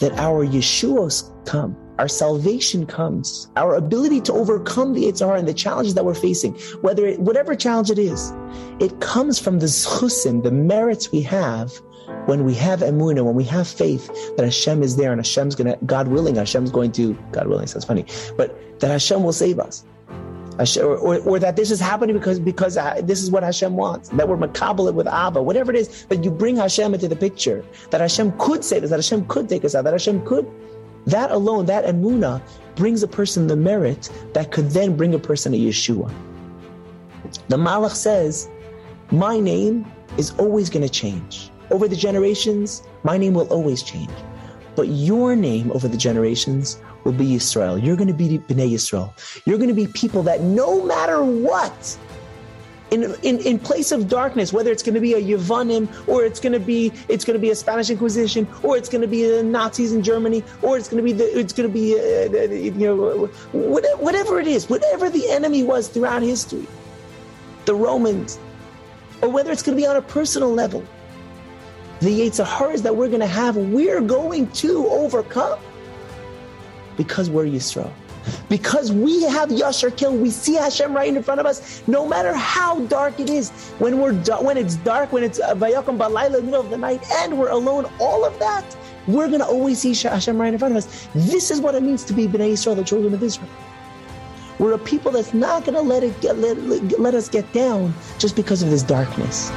that our Yeshuos come, our salvation comes, our ability to overcome the Yetzer Hara and the challenges that we're facing, whatever challenge it is, it comes from the Zchusim, the merits we have when we have Emuna, when we have faith that Hashem is there and Hashem's going to, God willing, sounds funny, but that Hashem will save us. Or that this is happening because this is what Hashem wants, that we're makabelit with Abba, whatever it is, that you bring Hashem into the picture, that Hashem could save us, that Hashem could take us out, that Hashem could. That alone, that Emuna, brings a person the merit that could then bring a person to Yeshua. The Malach says, my name is always going to change. Over the generations, my name will always change. But your name over the generations will be Yisrael. You're going to be B'nai Yisrael. You're going to be people that no matter what, in place of darkness, whether it's going to be a Yevanim, or it's going to be a Spanish Inquisition, or it's going to be the Nazis in Germany, or whatever it is, whatever the enemy was throughout history, the Romans, or whether it's going to be on a personal level, the Yetzer Haras that we're going to have, we're going to overcome. Because we're Yisrael. Because we have Yashar Kil, we see Hashem right in front of us, no matter how dark it is. When it's dark, when it's Vayakon Balayla in the middle of the night, and we're alone, all of that, we're going to always see Hashem right in front of us. This is what it means to be B'nai Yisrael, the children of Israel. We're a people that's not going to let us get down just because of this darkness.